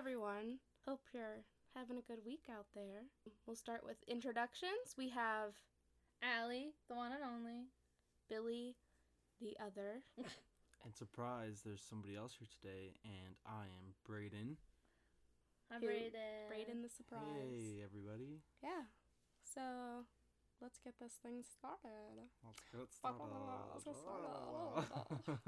everyone. Hope you're having a good week out there. We'll start with introductions. We have Allie, the one and only. Billy, the other. And surprise, there's somebody else here today, and I am Braden. I'm Braden. Braden the surprise. Hey, everybody. Yeah. So, let's get this thing started. Let's get started.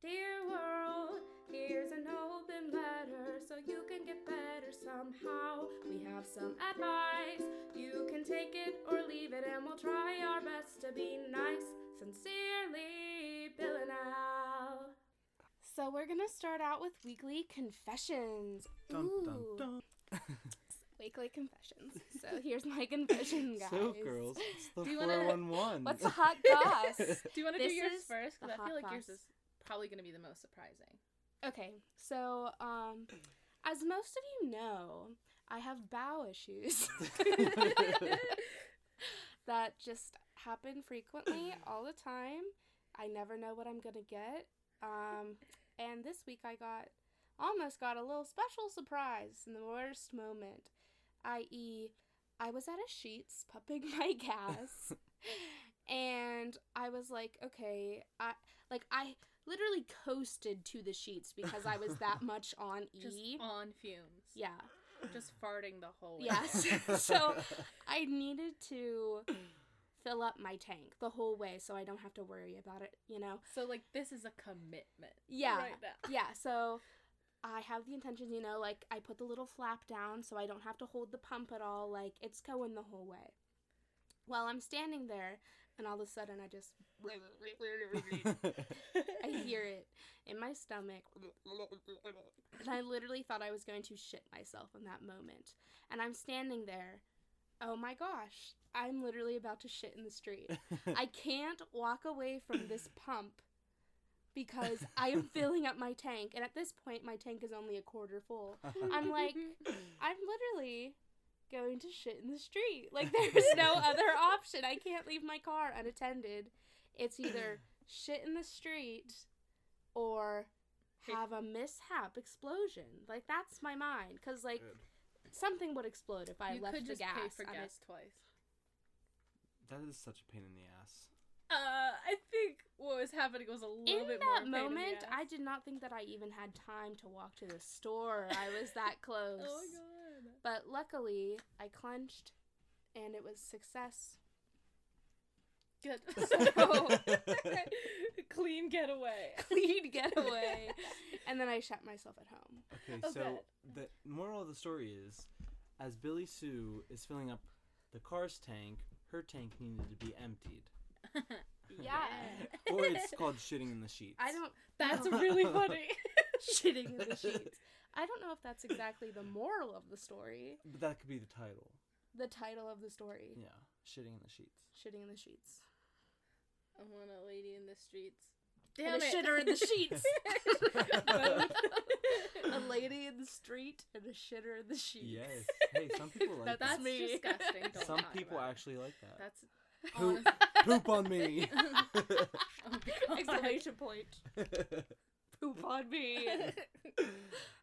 Dear world, here's an open letter so you can get better somehow. We have some advice. You can take it or leave it, and we'll try our best to be nice. Sincerely, Bill and Al. So we're going to start out with weekly confessions. Dun, dun, dun. Weekly confessions. So here's my confession, guys. So, girls, it's the 411. What's a hot goss? Do you want to do yours first? Because I feel like yours is probably going to be the most surprising. Okay, so as most of you know, I have bowel issues. That just happen frequently, all the time. I never know what I'm going to get. And this week I almost got a little special surprise in the worst moment, i.e. I was at a Sheetz pumping my gas, and I was like, okay, I literally coasted to the Sheetz because I was that much on E. Just on fumes. Yeah. Just farting the whole way. Yes. So I needed to fill up my tank the whole way so I don't have to worry about it, you know? So, like, this is a commitment. Yeah. Right now. Yeah. So I have the intention, you know, like, I put the little flap down so I don't have to hold the pump at all. Like, it's going the whole way. Well, I'm standing there, and all of a sudden I just, I hear it in my stomach, and I literally thought I was going to shit myself in that moment. And I'm standing there, oh my gosh, I'm literally about to shit in the street. I can't walk away from this pump because I am filling up my tank, and at this point my tank is only a quarter full. I'm like, I'm literally going to shit in the street. Like, there's no other option. I can't leave my car unattended. It's either shit in the street or have a mishap explosion. Like, that's my mind, because, like, something would explode if I left the gas. You could just pay for gas twice. That is such a pain in the ass. I think what was happening was a little bit more pain in the ass. In that moment, I did not think that I even had time to walk to the store. I was that close. Oh my god. But luckily, I clenched, and it was success. Good. So, clean getaway. Clean getaway. And then I shot myself at home. Okay, so the moral of the story is, as Billy Sue is filling up the car's tank, her tank needed to be emptied. Yeah. Or it's called shitting in the sheets. That's really funny. Shitting in the sheets. I don't know if that's exactly the moral of the story. But that could be the title. The title of the story. Yeah. Shitting in the sheets. Shitting in the sheets. I want a lady in the streets. Damn it. A shitter in the sheets. A lady in the street and a shitter in the sheets. Yes. Hey, some people like that. That's me. Disgusting. Don't some people actually like that. That's poop on me. Oh, exclamation point. Poop on me.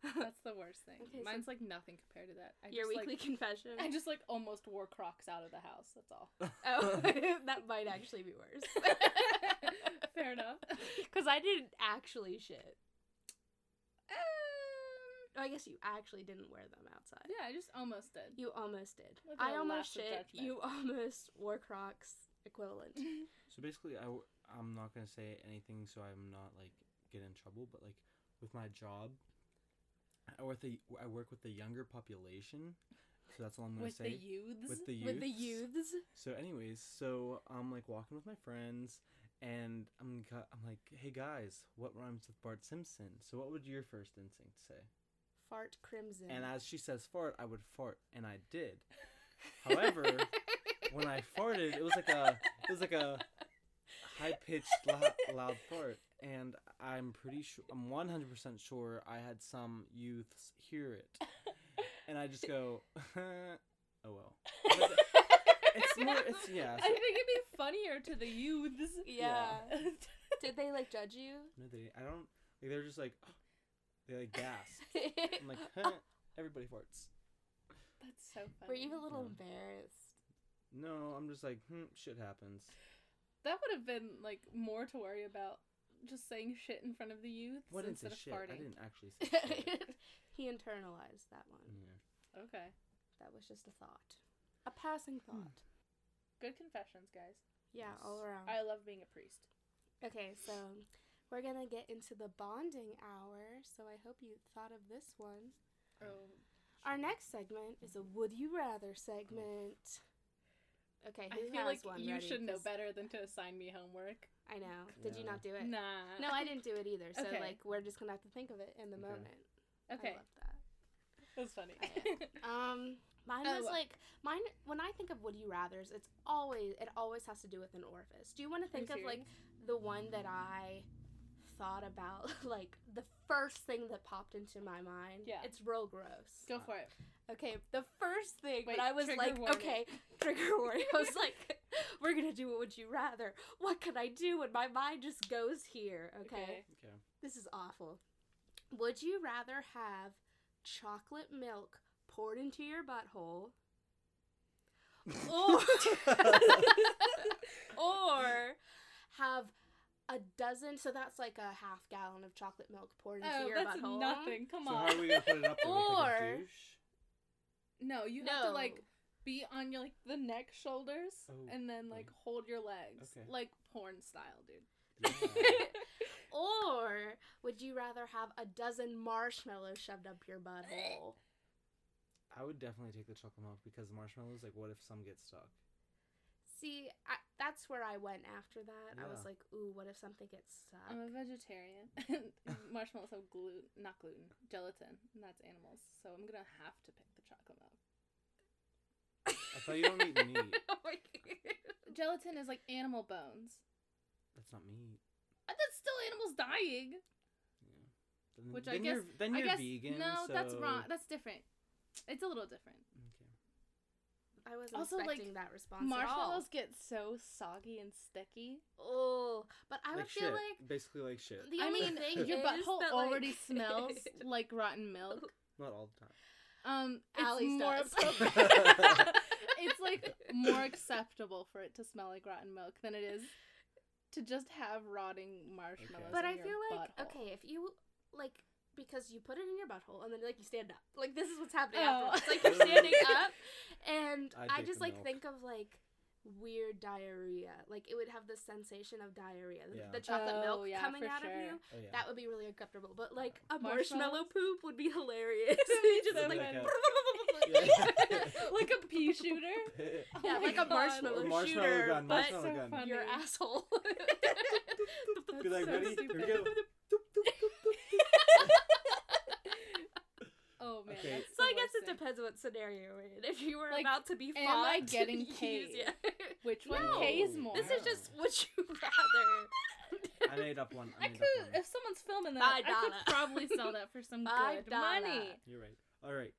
That's the worst thing. Okay, mine's so, like, nothing compared to that. Your weekly confession. I just almost wore Crocs out of the house. That's all. Oh, that might actually be worse. Fair enough. Because I didn't actually shit. I guess you actually didn't wear them outside. Yeah, I just almost did. You almost did. I almost shit. You almost wore Crocs equivalent. So basically, I'm not going to say anything so I'm not, get in trouble, but, with my job, I work with the younger population, so that's all I'm going to say. With the youths? With the youths. So anyways, I'm, walking with my friends, and I'm like, hey, guys, what rhymes with Bart Simpson? So what would your first instinct say? Fart crimson. And as she says fart, I would fart, and I did. However, when I farted, it was like a high-pitched, loud fart. And I'm 100% sure I had some youths hear it. And I just go, oh well. But it's I think it'd be funnier to the youths. Yeah. Did they, judge you? No, I don't, they're just they gasped. I'm like, huh. everybody farts. That's so funny. Were you a little embarrassed? No, I'm just like, shit happens. That would have been, like, more to worry about, just saying shit in front of the youth instead of shit? Farting. I didn't actually say shit. He internalized that one. Yeah. Okay. That was just a thought. A passing thought. Good confessions, guys. Yeah, yes. All around. I love being a priest. Okay, so we're going to get into the bonding hour, so I hope you thought of this one. Oh. Our next segment is a Would You Rather segment. Okay, who I feel has like one you ready, should know better than to assign me homework. I know. Did you not do it? Nah. No, I didn't do it either. So, like, we're just going to have to think of it in the moment. Okay. I love that. That was funny. Mine was, like, when I think of Would You Rathers, it always has to do with an orifice. Do you want to think of, like, the one that I thought about, like, the first thing that popped into my mind? Yeah. It's real gross. Go for it. Okay, the first thing that I was like, warning. Okay, trigger warning. I was like, we're going to do a Would You Rather. What can I do when my mind just goes here, okay? This is awful. Would you rather have chocolate milk poured into your butthole or have a dozen, so that's like a half gallon of chocolate milk poured into your butthole? Oh, that's nothing. Come on. So how are we going to put it up there? Like a douche? No, you have to, like, be on your, like, the neck shoulders and then, like, hold your legs. Okay. Like, porn style, dude. Yeah. Or would you rather have a dozen marshmallows shoved up your butthole? I would definitely take the chocolate milk because the marshmallows, like, what if some get stuck? See, that's where I went after that. Yeah. I was like, ooh, what if something gets stuck? I'm a vegetarian. Marshmallows have gelatin, and that's animals. So I'm going to have to pick the chocolate milk. I thought you don't eat meat. Oh my God. Gelatin is like animal bones. That's not meat. That's still animals dying. Yeah. Then I guess, vegan, no, so... that's wrong. That's different. It's a little different. Okay. I wasn't expecting that response at all. Marshmallows get so soggy and sticky. Oh, but I would feel like... Basically like shit. I mean, your butthole already smells like rotten milk. Not all the time. Allie's does. It's like more acceptable for it to smell like rotten milk than it is to just have rotting marshmallows in your butthole. But I feel like, if you, like... Because you put it in your butthole, and then, like, you stand up. Like, this is what's happening afterwards. Like, you're standing up, and I just, like, think of, like, weird diarrhea. Like, it would have the sensation of diarrhea. Yeah. The chocolate milk coming out of you. Oh, yeah. That would be really uncomfortable. But, like, a marshmallow poop would be hilarious. You just, like a pea shooter. Yeah, like a marshmallow shooter, gun, but so your asshole. Be like, ready? Here we go. Oh man. Okay. So I guess it depends what scenario we're in. If you were like, about to be fought, am I getting paid? Which one pays more? This is just would you rather. I made up one. If someone's filming that, I could probably sell that for some good money. You're right. All right,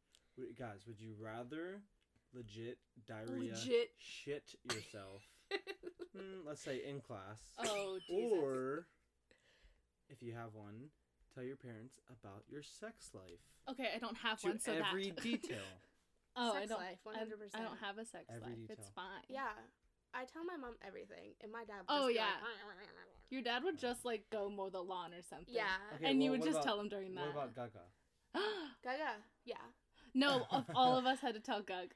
guys, would you rather legit diarrhea shit yourself? Let's say in class. Oh Jesus. Or if you have one, tell your parents about your sex life. Okay, I don't have one, so every detail. Sex life, 100%. I don't have a sex life. Detail. It's fine. Yeah. I tell my mom everything, and my dad would just be like... Your dad would just, like, go mow the lawn or something. Yeah. Okay, and you would just tell him during that. What about Gaga? Gaga? Yeah. No, all of us had to tell Gaga.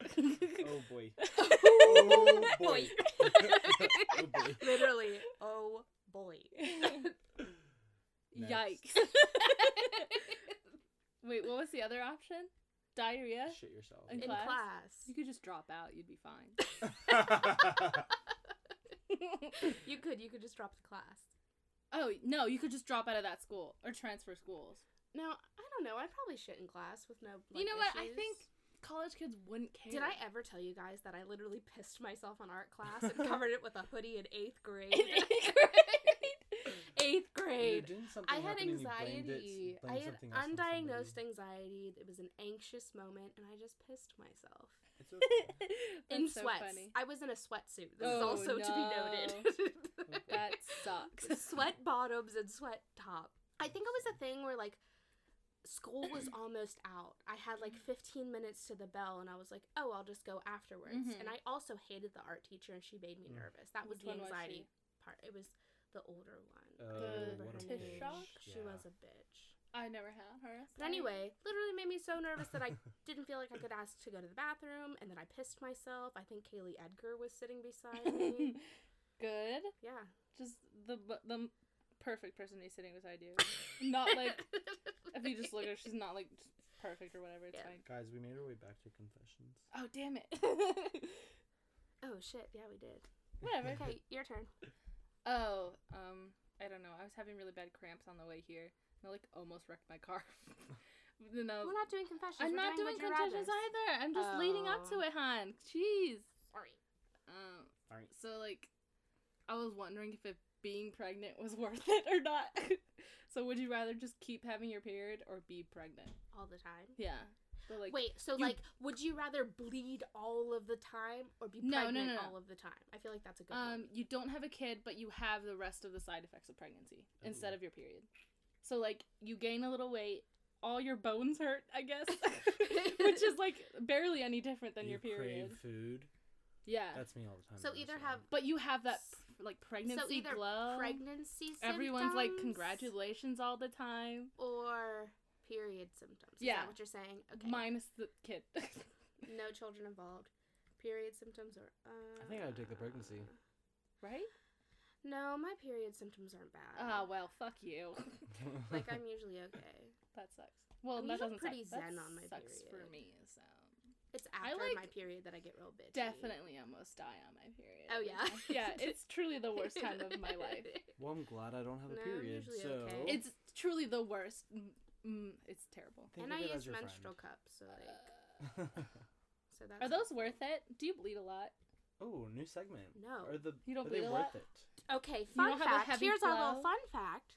Oh, boy. Oh, boy. Oh, boy. Literally, oh, boy. Next. Yikes. Wait, what was the other option? Diarrhea? Shit yourself. In class. You could just drop out. You'd be fine. You could just drop the class. Oh, no. You could just drop out of that school or transfer schools. No, I don't know. I'd probably shit in class with no issues. You know what? I think college kids wouldn't care. Did I ever tell you guys that I literally pissed myself on art class and covered it with a hoodie in 8th grade? I had anxiety. I had undiagnosed anxiety. It was an anxious moment, and I just pissed myself. It's okay. In sweats. So funny. I was in a sweatsuit. This is also to be noted. That sucks. Sweat bottoms and sweat top. I think it was a thing where, like, school was almost out. I had like 15 minutes to the bell, and I was like, oh, I'll just go afterwards. Mm-hmm. And I also hated the art teacher, and she made me nervous. That was the anxiety part. It was the older one. What a bitch. She was a bitch. I never had her. But anyway, literally made me so nervous that I didn't feel like I could ask to go to the bathroom, and then I pissed myself. I think Kaylee Edgar was sitting beside me. Good. Yeah. Just the perfect person to be sitting beside you. Not like, if you just look at her, she's not like perfect or whatever. It's fine. Guys, we made our way back to confessions. Oh, damn it. Oh, shit. Yeah, we did. Whatever. Okay, your turn. Oh, I don't know. I was having really bad cramps on the way here. I, like, almost wrecked my car. We're not doing confessions. I'm not doing confessions either. I'm just leading up to it, hon. Jeez. Sorry. Sorry. So, like, I was wondering if being pregnant was worth it or not. So, would you rather just keep having your period or be pregnant? All the time? Yeah. So, like, wait, so, like, would you rather bleed all of the time or be pregnant all of the time? I feel like that's a good one. You don't have a kid, but you have the rest of the side effects of pregnancy instead of your period. So, like, you gain a little weight, all your bones hurt, I guess, which is, like, barely any different than your period. You crave food. Yeah. That's me all the time. So, either have... But you have that, like, pregnancy glow. So, either pregnancy symptoms. Everyone's, like, congratulations all the time. Or period symptoms. Is that what you're saying? Okay. Minus the kid. No children involved. Period symptoms or... I think I would take the pregnancy. Right? No, my period symptoms aren't bad. Ah, well, fuck you. Like, I'm usually okay. That sucks. Well, I'm usually pretty zen on my period. That sucks for me, so... It's after my period that I get real bitchy. Definitely almost die on my period. Oh, yeah? Yeah, it's truly the worst time of my life. Well, I'm glad I don't have a period, so... Okay. It's truly the worst. It's terrible. And I use menstrual cups, so, like... So that's... Are those worth it? Do you bleed a lot? Oh, new segment. No. You don't believe worth it? Okay, fun fact. Here's our little fun fact.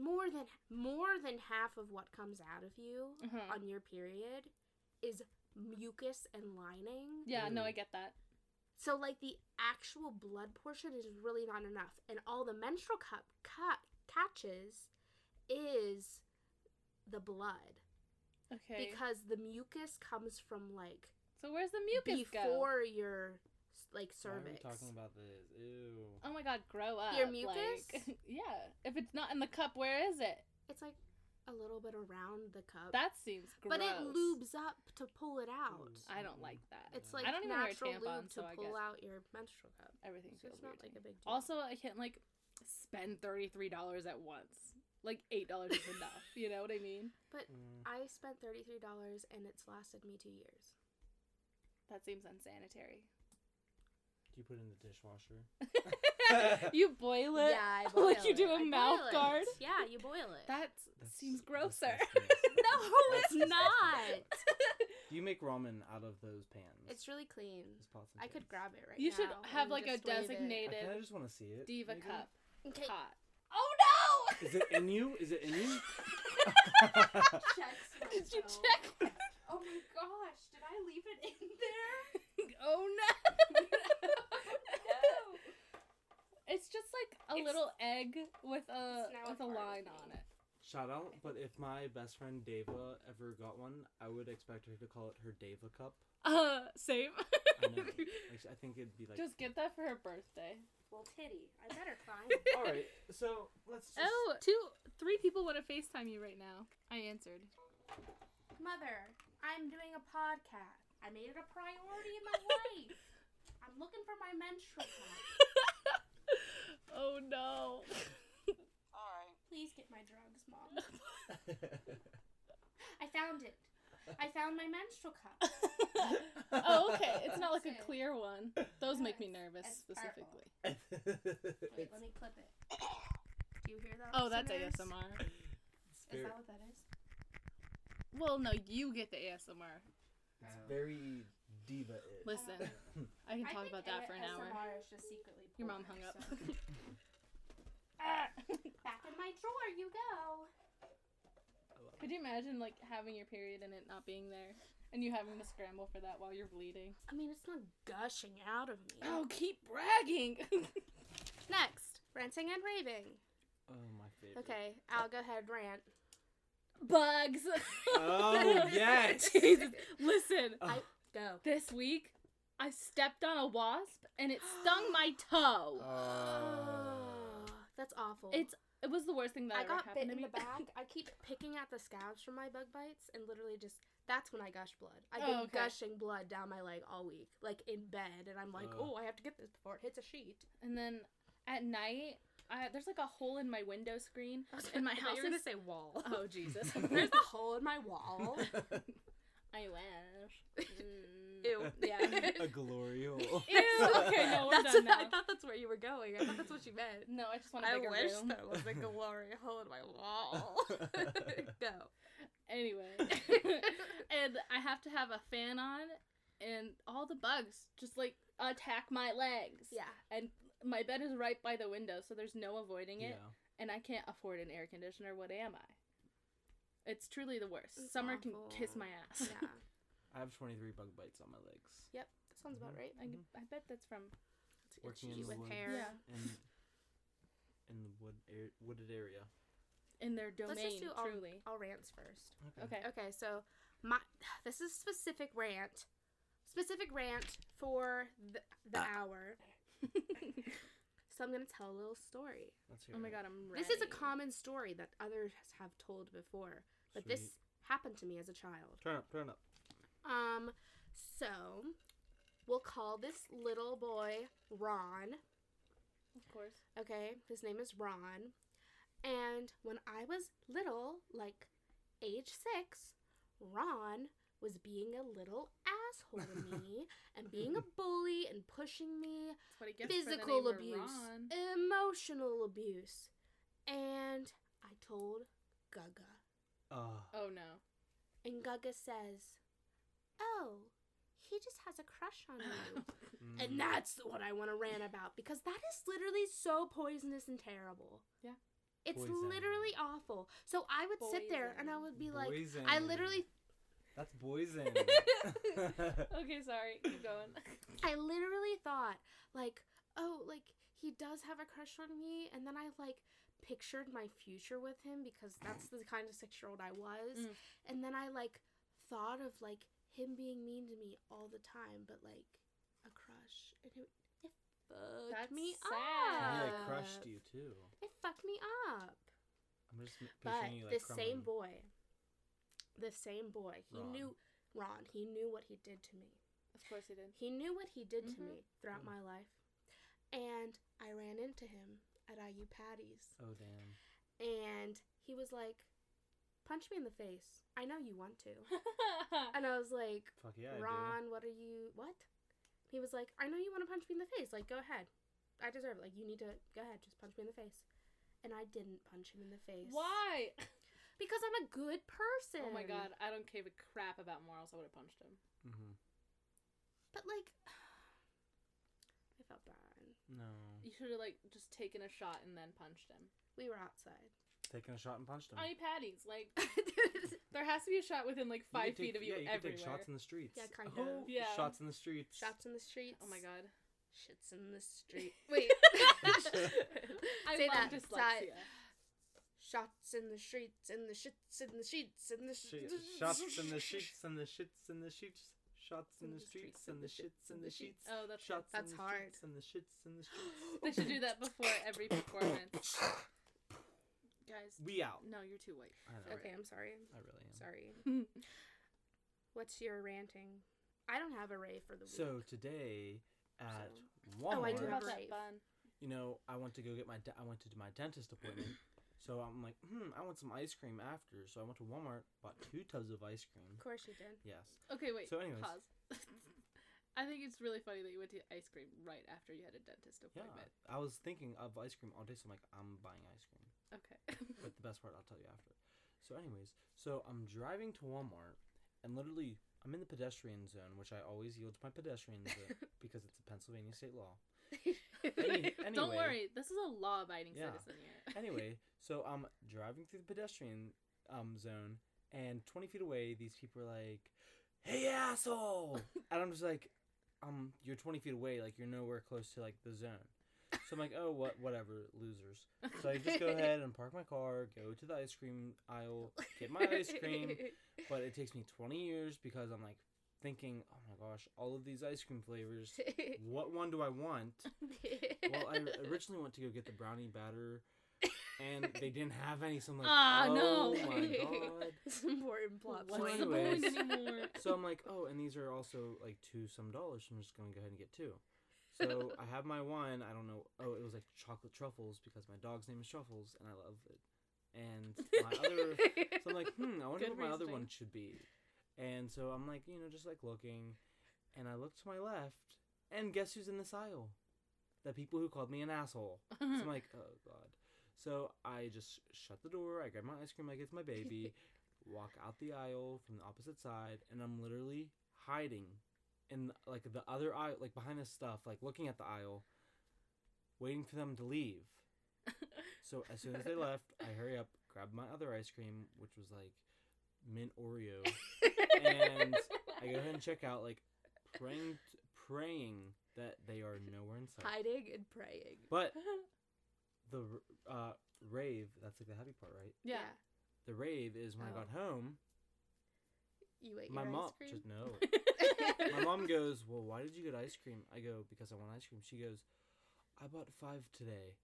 More than half of what comes out of you on your period is mucus and lining. Yeah, no, I get that. So, like, the actual blood portion is really not enough. And all the menstrual cup catches is the blood. Okay. Because the mucus comes from, like... So where's the mucus before your, like, cervix? Why are we talking about this? Ew. Oh, my God, grow up. Your mucus? Like, yeah. If it's not in the cup, where is it? It's, like, a little bit around the cup. That seems gross. But it lubes up to pull it out. I don't like that. It's, like, I don't even natural wear a tampon, lube to so pull out your menstrual cup. Everything feels it's not, like, a big deal. Also, I can't, like, spend $33 at once. Like, $8 is enough. You know what I mean? But I spent $33, and it's lasted me 2 years. That seems unsanitary. Do you put it in the dishwasher? You boil it? Yeah, I boil it. Like you do a mouth guard? Yeah, you boil it. That seems grosser. No, it's not. Do you make ramen out of those pans? It's really clean. I could grab it right now. You should have like a designated I just want to see it. Deva Cup. Okay. Pot. Oh, no! Is it in you? Did you check? Oh my gosh, did I leave it in there? Oh no. No. It's just like a little egg with a line on it. Shout out, but if my best friend Deva ever got one, I would expect her to call it her Deva Cup. Same. I know. Like, I think it'd be like... Just get that for her birthday. Well, titty. I better find it. Alright, so let's just... Oh, 3 people want to FaceTime you right now. I answered. Mother, I'm doing a podcast. I made it a priority in my life. I'm looking for my menstrual cup. Oh, no. All right. Please get my drugs, Mom. I found it. I found my menstrual cup. Oh, okay. It's not like a clear one. Those make me nervous, specifically. Wait, let me clip it. Do you hear that? Oh, that's ASMR. Is that what that is? Well, no, you get the ASMR. It's very diva-ish. Listen, I can talk about that for an hour. ASMR is just secretly porn. Your mom hung up. Back in my drawer you go. Could you imagine, like, having your period and it not being there? And you having to scramble for that while you're bleeding? I mean, it's not gushing out of me. Oh, keep bragging! Next, ranting and raving. Oh, my favorite. Okay, Al, go ahead, rant. Bugs. Oh, yes. Jesus. Listen, go. This week, I stepped on a wasp and it stung my toe. Oh. That's awful. It was the worst thing that ever happened to me. I got bit in the back. I keep picking at the scabs from my bug bites and literally just, that's when I gush blood. I've been gushing blood down my leg all week, like in bed. And I'm like, I have to get this before it hits a sheet. And then at night, there's like a hole in my window screen in my house. You're going to say wall. Oh, Jesus. There's a hole in my wall. I wish. Ew. Yeah. A glory hole. Ew. Okay, no, we're done now. I thought that's where you were going. I thought that's what you meant. No, I just want to make a room. I wish there was a glory hole in my wall. Go. Anyway. And I have to have a fan on, and all the bugs just, like, attack my legs. Yeah. And my bed is right by the window, so there's no avoiding it. Yeah. And I can't afford an air conditioner. What am I? It's truly the worst. It's Summer awful. Can kiss my ass. Yeah. I have 23 bug bites on my legs. Yep. That sounds about right. Mm-hmm. I bet that's from working in the woods. Hair. Yeah. In the wooded area. In their domain, let's just do truly. I'll rants first. Okay. Okay, so this is a specific rant for the hour. So I'm going to tell a little story. Oh my God, I'm ready. This is a common story that others have told before, but this happened to me as a child. Turn up. So we'll call this little boy Ron. Of course. Okay, his name is Ron. And when I was little, like age 6, Ron was being a little asshole to me and being a bully and pushing me. Physical abuse, emotional abuse. And I told Gaga. Oh, no. And Gaga says, oh, he just has a crush on you. And that's what I want to rant about, because that is literally so poisonous and terrible. Yeah. It's literally awful. So I would sit there and I would be like, I literally... That's poison. Okay, sorry. Keep going. I literally thought, like, oh, like, he does have a crush on me. And then I, like, pictured my future with him because that's the kind of 6-year-old I was. Mm. And then I, like, thought of, like, him being mean to me all the time, but, like, a crush. And it fucked me up. He, like, crushed you, too. It fucked me up. I'm just picturing you, like, crumbling. The same boy. Ron. He knew what he did to me. Of course he did. He knew what he did to me throughout my life. And I ran into him at IU Patty's. Oh, damn. And he was like, punch me in the face. I know you want to. And I was like, fuck yeah, Ron, what? He was like, I know you want to punch me in the face. Like, go ahead. I deserve it. Like, you need to, go ahead. Just punch me in the face. And I didn't punch him in the face. Why? Because I'm a good person. Oh my God, I don't give a crap about morals. I would have punched him. Mm-hmm. But, like, I felt bad. No. You should have, like, just taken a shot and then punched him. We were outside. Taking a shot and punched him. IU Patty's, like, there has to be a shot within, like, 5 feet of you everywhere. Yeah, you can take shots in the streets. Yeah, kind of. Oh, yeah. Shots in the streets. Oh my God. Shits in the street. Wait. I say that. Dyslexia. Shots in the streets, and the shits in the sheets, and the sheets. Shots in the sheets, and the shits in the sheets. Shots in the streets, and the shits in the sheets. Oh, that's hard. That's hard. And the shits in the streets. They should do that before every performance. Guys. We out. No, you're too white. Okay, I'm sorry. I really am. Sorry. What's your ranting? I don't have a rave for the week. So today at Walmart. Oh, I do have that bun. You know, I went to go get I went to do my dentist appointment. So I'm like, I want some ice cream after. So I went to Walmart, bought 2 tubs of ice cream. Of course you did. Yes. Okay, wait. So anyways. Pause. I think it's really funny that you went to ice cream right after you had a dentist appointment. Yeah, I was thinking of ice cream all day, so I'm like, I'm buying ice cream. Okay. But the best part, I'll tell you after. So anyways, so I'm driving to Walmart, and literally, I'm in the pedestrian zone, which I always yield to my pedestrian zone because it's a Pennsylvania state law. Anyway, don't worry, this is a law-abiding citizen here. Anyway, so I'm driving through the pedestrian zone, and 20 feet away, these people are like, hey, asshole! And I'm just like, you're 20 feet away, like, you're nowhere close to, like, the zone. So I'm like, oh, whatever, losers. So I just go ahead and park my car, go to the ice cream aisle, get my ice cream. But it takes me 20 years because I'm like thinking, oh my gosh, all of these ice cream flavors, what one do I want? Well, I originally went to go get the brownie batter. And they didn't have any, so I'm like, oh no, my god. It's an important plot point. So I'm like, oh, and these are also like $2 some, so I'm just going to go ahead and get two. So I have my one, I don't know, oh, it was like chocolate truffles because my dog's name is Truffles, and I love it. And my other, so I'm like, I wonder what my other one should be. And so I'm like, just like looking, and I look to my left, and guess who's in this aisle? The people who called me an asshole. So I'm like, oh god. So I just shut the door, I grab my ice cream like it's my baby, walk out the aisle from the opposite side, and I'm literally hiding in like the other aisle, like behind the stuff, like looking at the aisle, waiting for them to leave. So as soon as they left, I hurry up, grab my other ice cream, which was like mint Oreo, and I go ahead and check out, like praying that they are nowhere in sight. Hiding and praying. But... the rave, that's like the happy part, right? Yeah. The rave is when I got home. You ate my ice cream? No. My mom goes, well, why did you get ice cream? I go, because I want ice cream. She goes, I bought 5 today.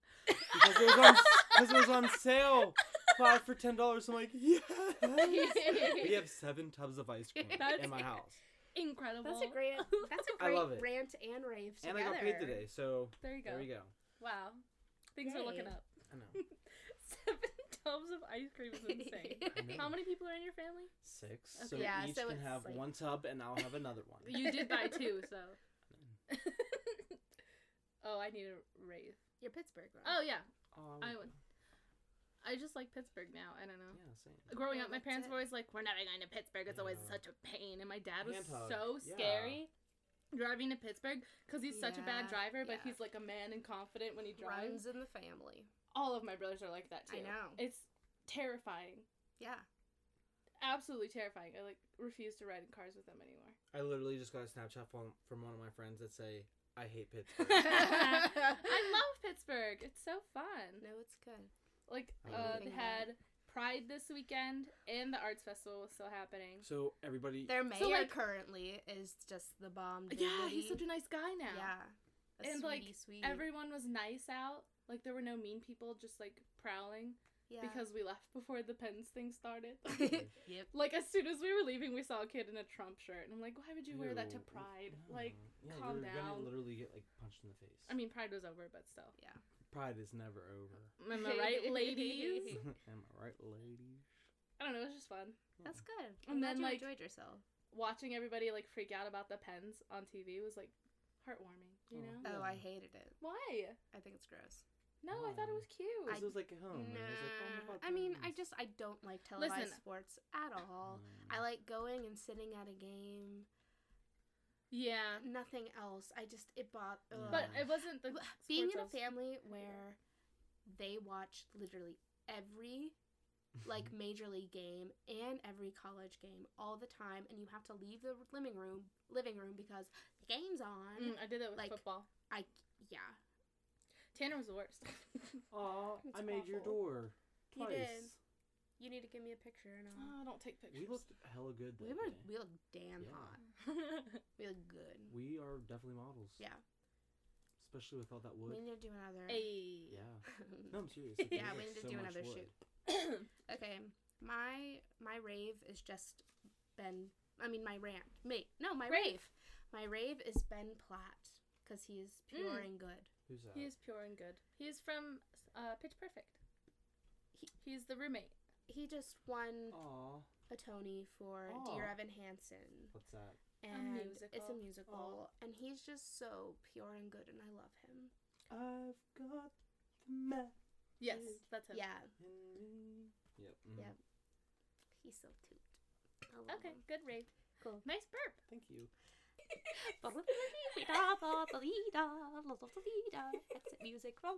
Because it was on sale. 5 for $10. I'm like, yes. We have 7 tubs of ice cream in my house. Incredible. That's a great I love it. Rant and rave together. And I got paid today, so there you go. Wow. Things are looking up. I know. 7 tubs of ice cream is insane. How many people are in your family? 6. Okay. So each can have like... 1 tub, and I'll have another one. You did buy 2, so. Oh, I need a rave. You're Pittsburgh, right? Oh, yeah. I just like Pittsburgh now. I don't know. Yeah, same. Growing up, my parents were always like, we're never going to Pittsburgh. It's always such a pain. And my dad was so scary. Driving to Pittsburgh, because he's such a bad driver, but he's like a man and confident when he drives. Runs in the family. All of my brothers are like that, too. I know. It's terrifying. Yeah. Absolutely terrifying. I refuse to ride in cars with them anymore. I literally just got a Snapchat from one of my friends that say, I hate Pittsburgh. I love Pittsburgh. It's so fun. No, it's good. They had... Pride this weekend, and the Arts Festival was still happening. So everybody... Their mayor currently is just the bomb. Dignity. Yeah, he's such a nice guy now. Yeah. Sweetie. Everyone was nice out. Like, there were no mean people just, prowling. Yeah. Because we left before the Pens thing started. Yep. As soon as we were leaving, we saw a kid in a Trump shirt. And I'm like, why would you wear that to Pride? No. Calm down. You're going to literally get, punched in the face. I mean, Pride was over, but still. Yeah. Pride is never over. Am I right, ladies? I don't know. It was just fun. Yeah. That's good. And then, you enjoyed yourself. Watching everybody, freak out about the Pens on TV was, heartwarming, you know? Oh, I hated it. Why? I think it's gross. No, I thought it was cute. It was like a home. Nah. I don't like televised sports at all. I like going and sitting at a game. Yeah. Nothing else. I just, it bothered. But it wasn't the being in a family where they watch literally every, major league game and every college game all the time, and you have to leave the living room because the game's on. I did that with football. Tanner was the worst. Aw, I made your door twice. You did. You need to give me a picture and all. Oh, don't take pictures. We looked hella good that day. We looked damn hot. We look good. We are definitely models. Yeah. Especially with all that wood. We need to do another. Hey. Yeah. No, I'm serious. We need to do another shoot. Okay. My rave is just Ben. I mean, my rant. My rave. My rave is Ben Platt because he is pure and good. Who's that? He is pure and good. He is from Pitch Perfect. He's the roommate. He just won a Tony for Dear Evan Hansen. What's that? And it's a musical. Aww. And he's just so pure and good, and I love him. I've got the map. Yes, that's him. Yeah. Yep. Mm-hmm. Yep. He's so cute. Okay, him. Good rave. Cool. Nice burp. Thank you. Exit music from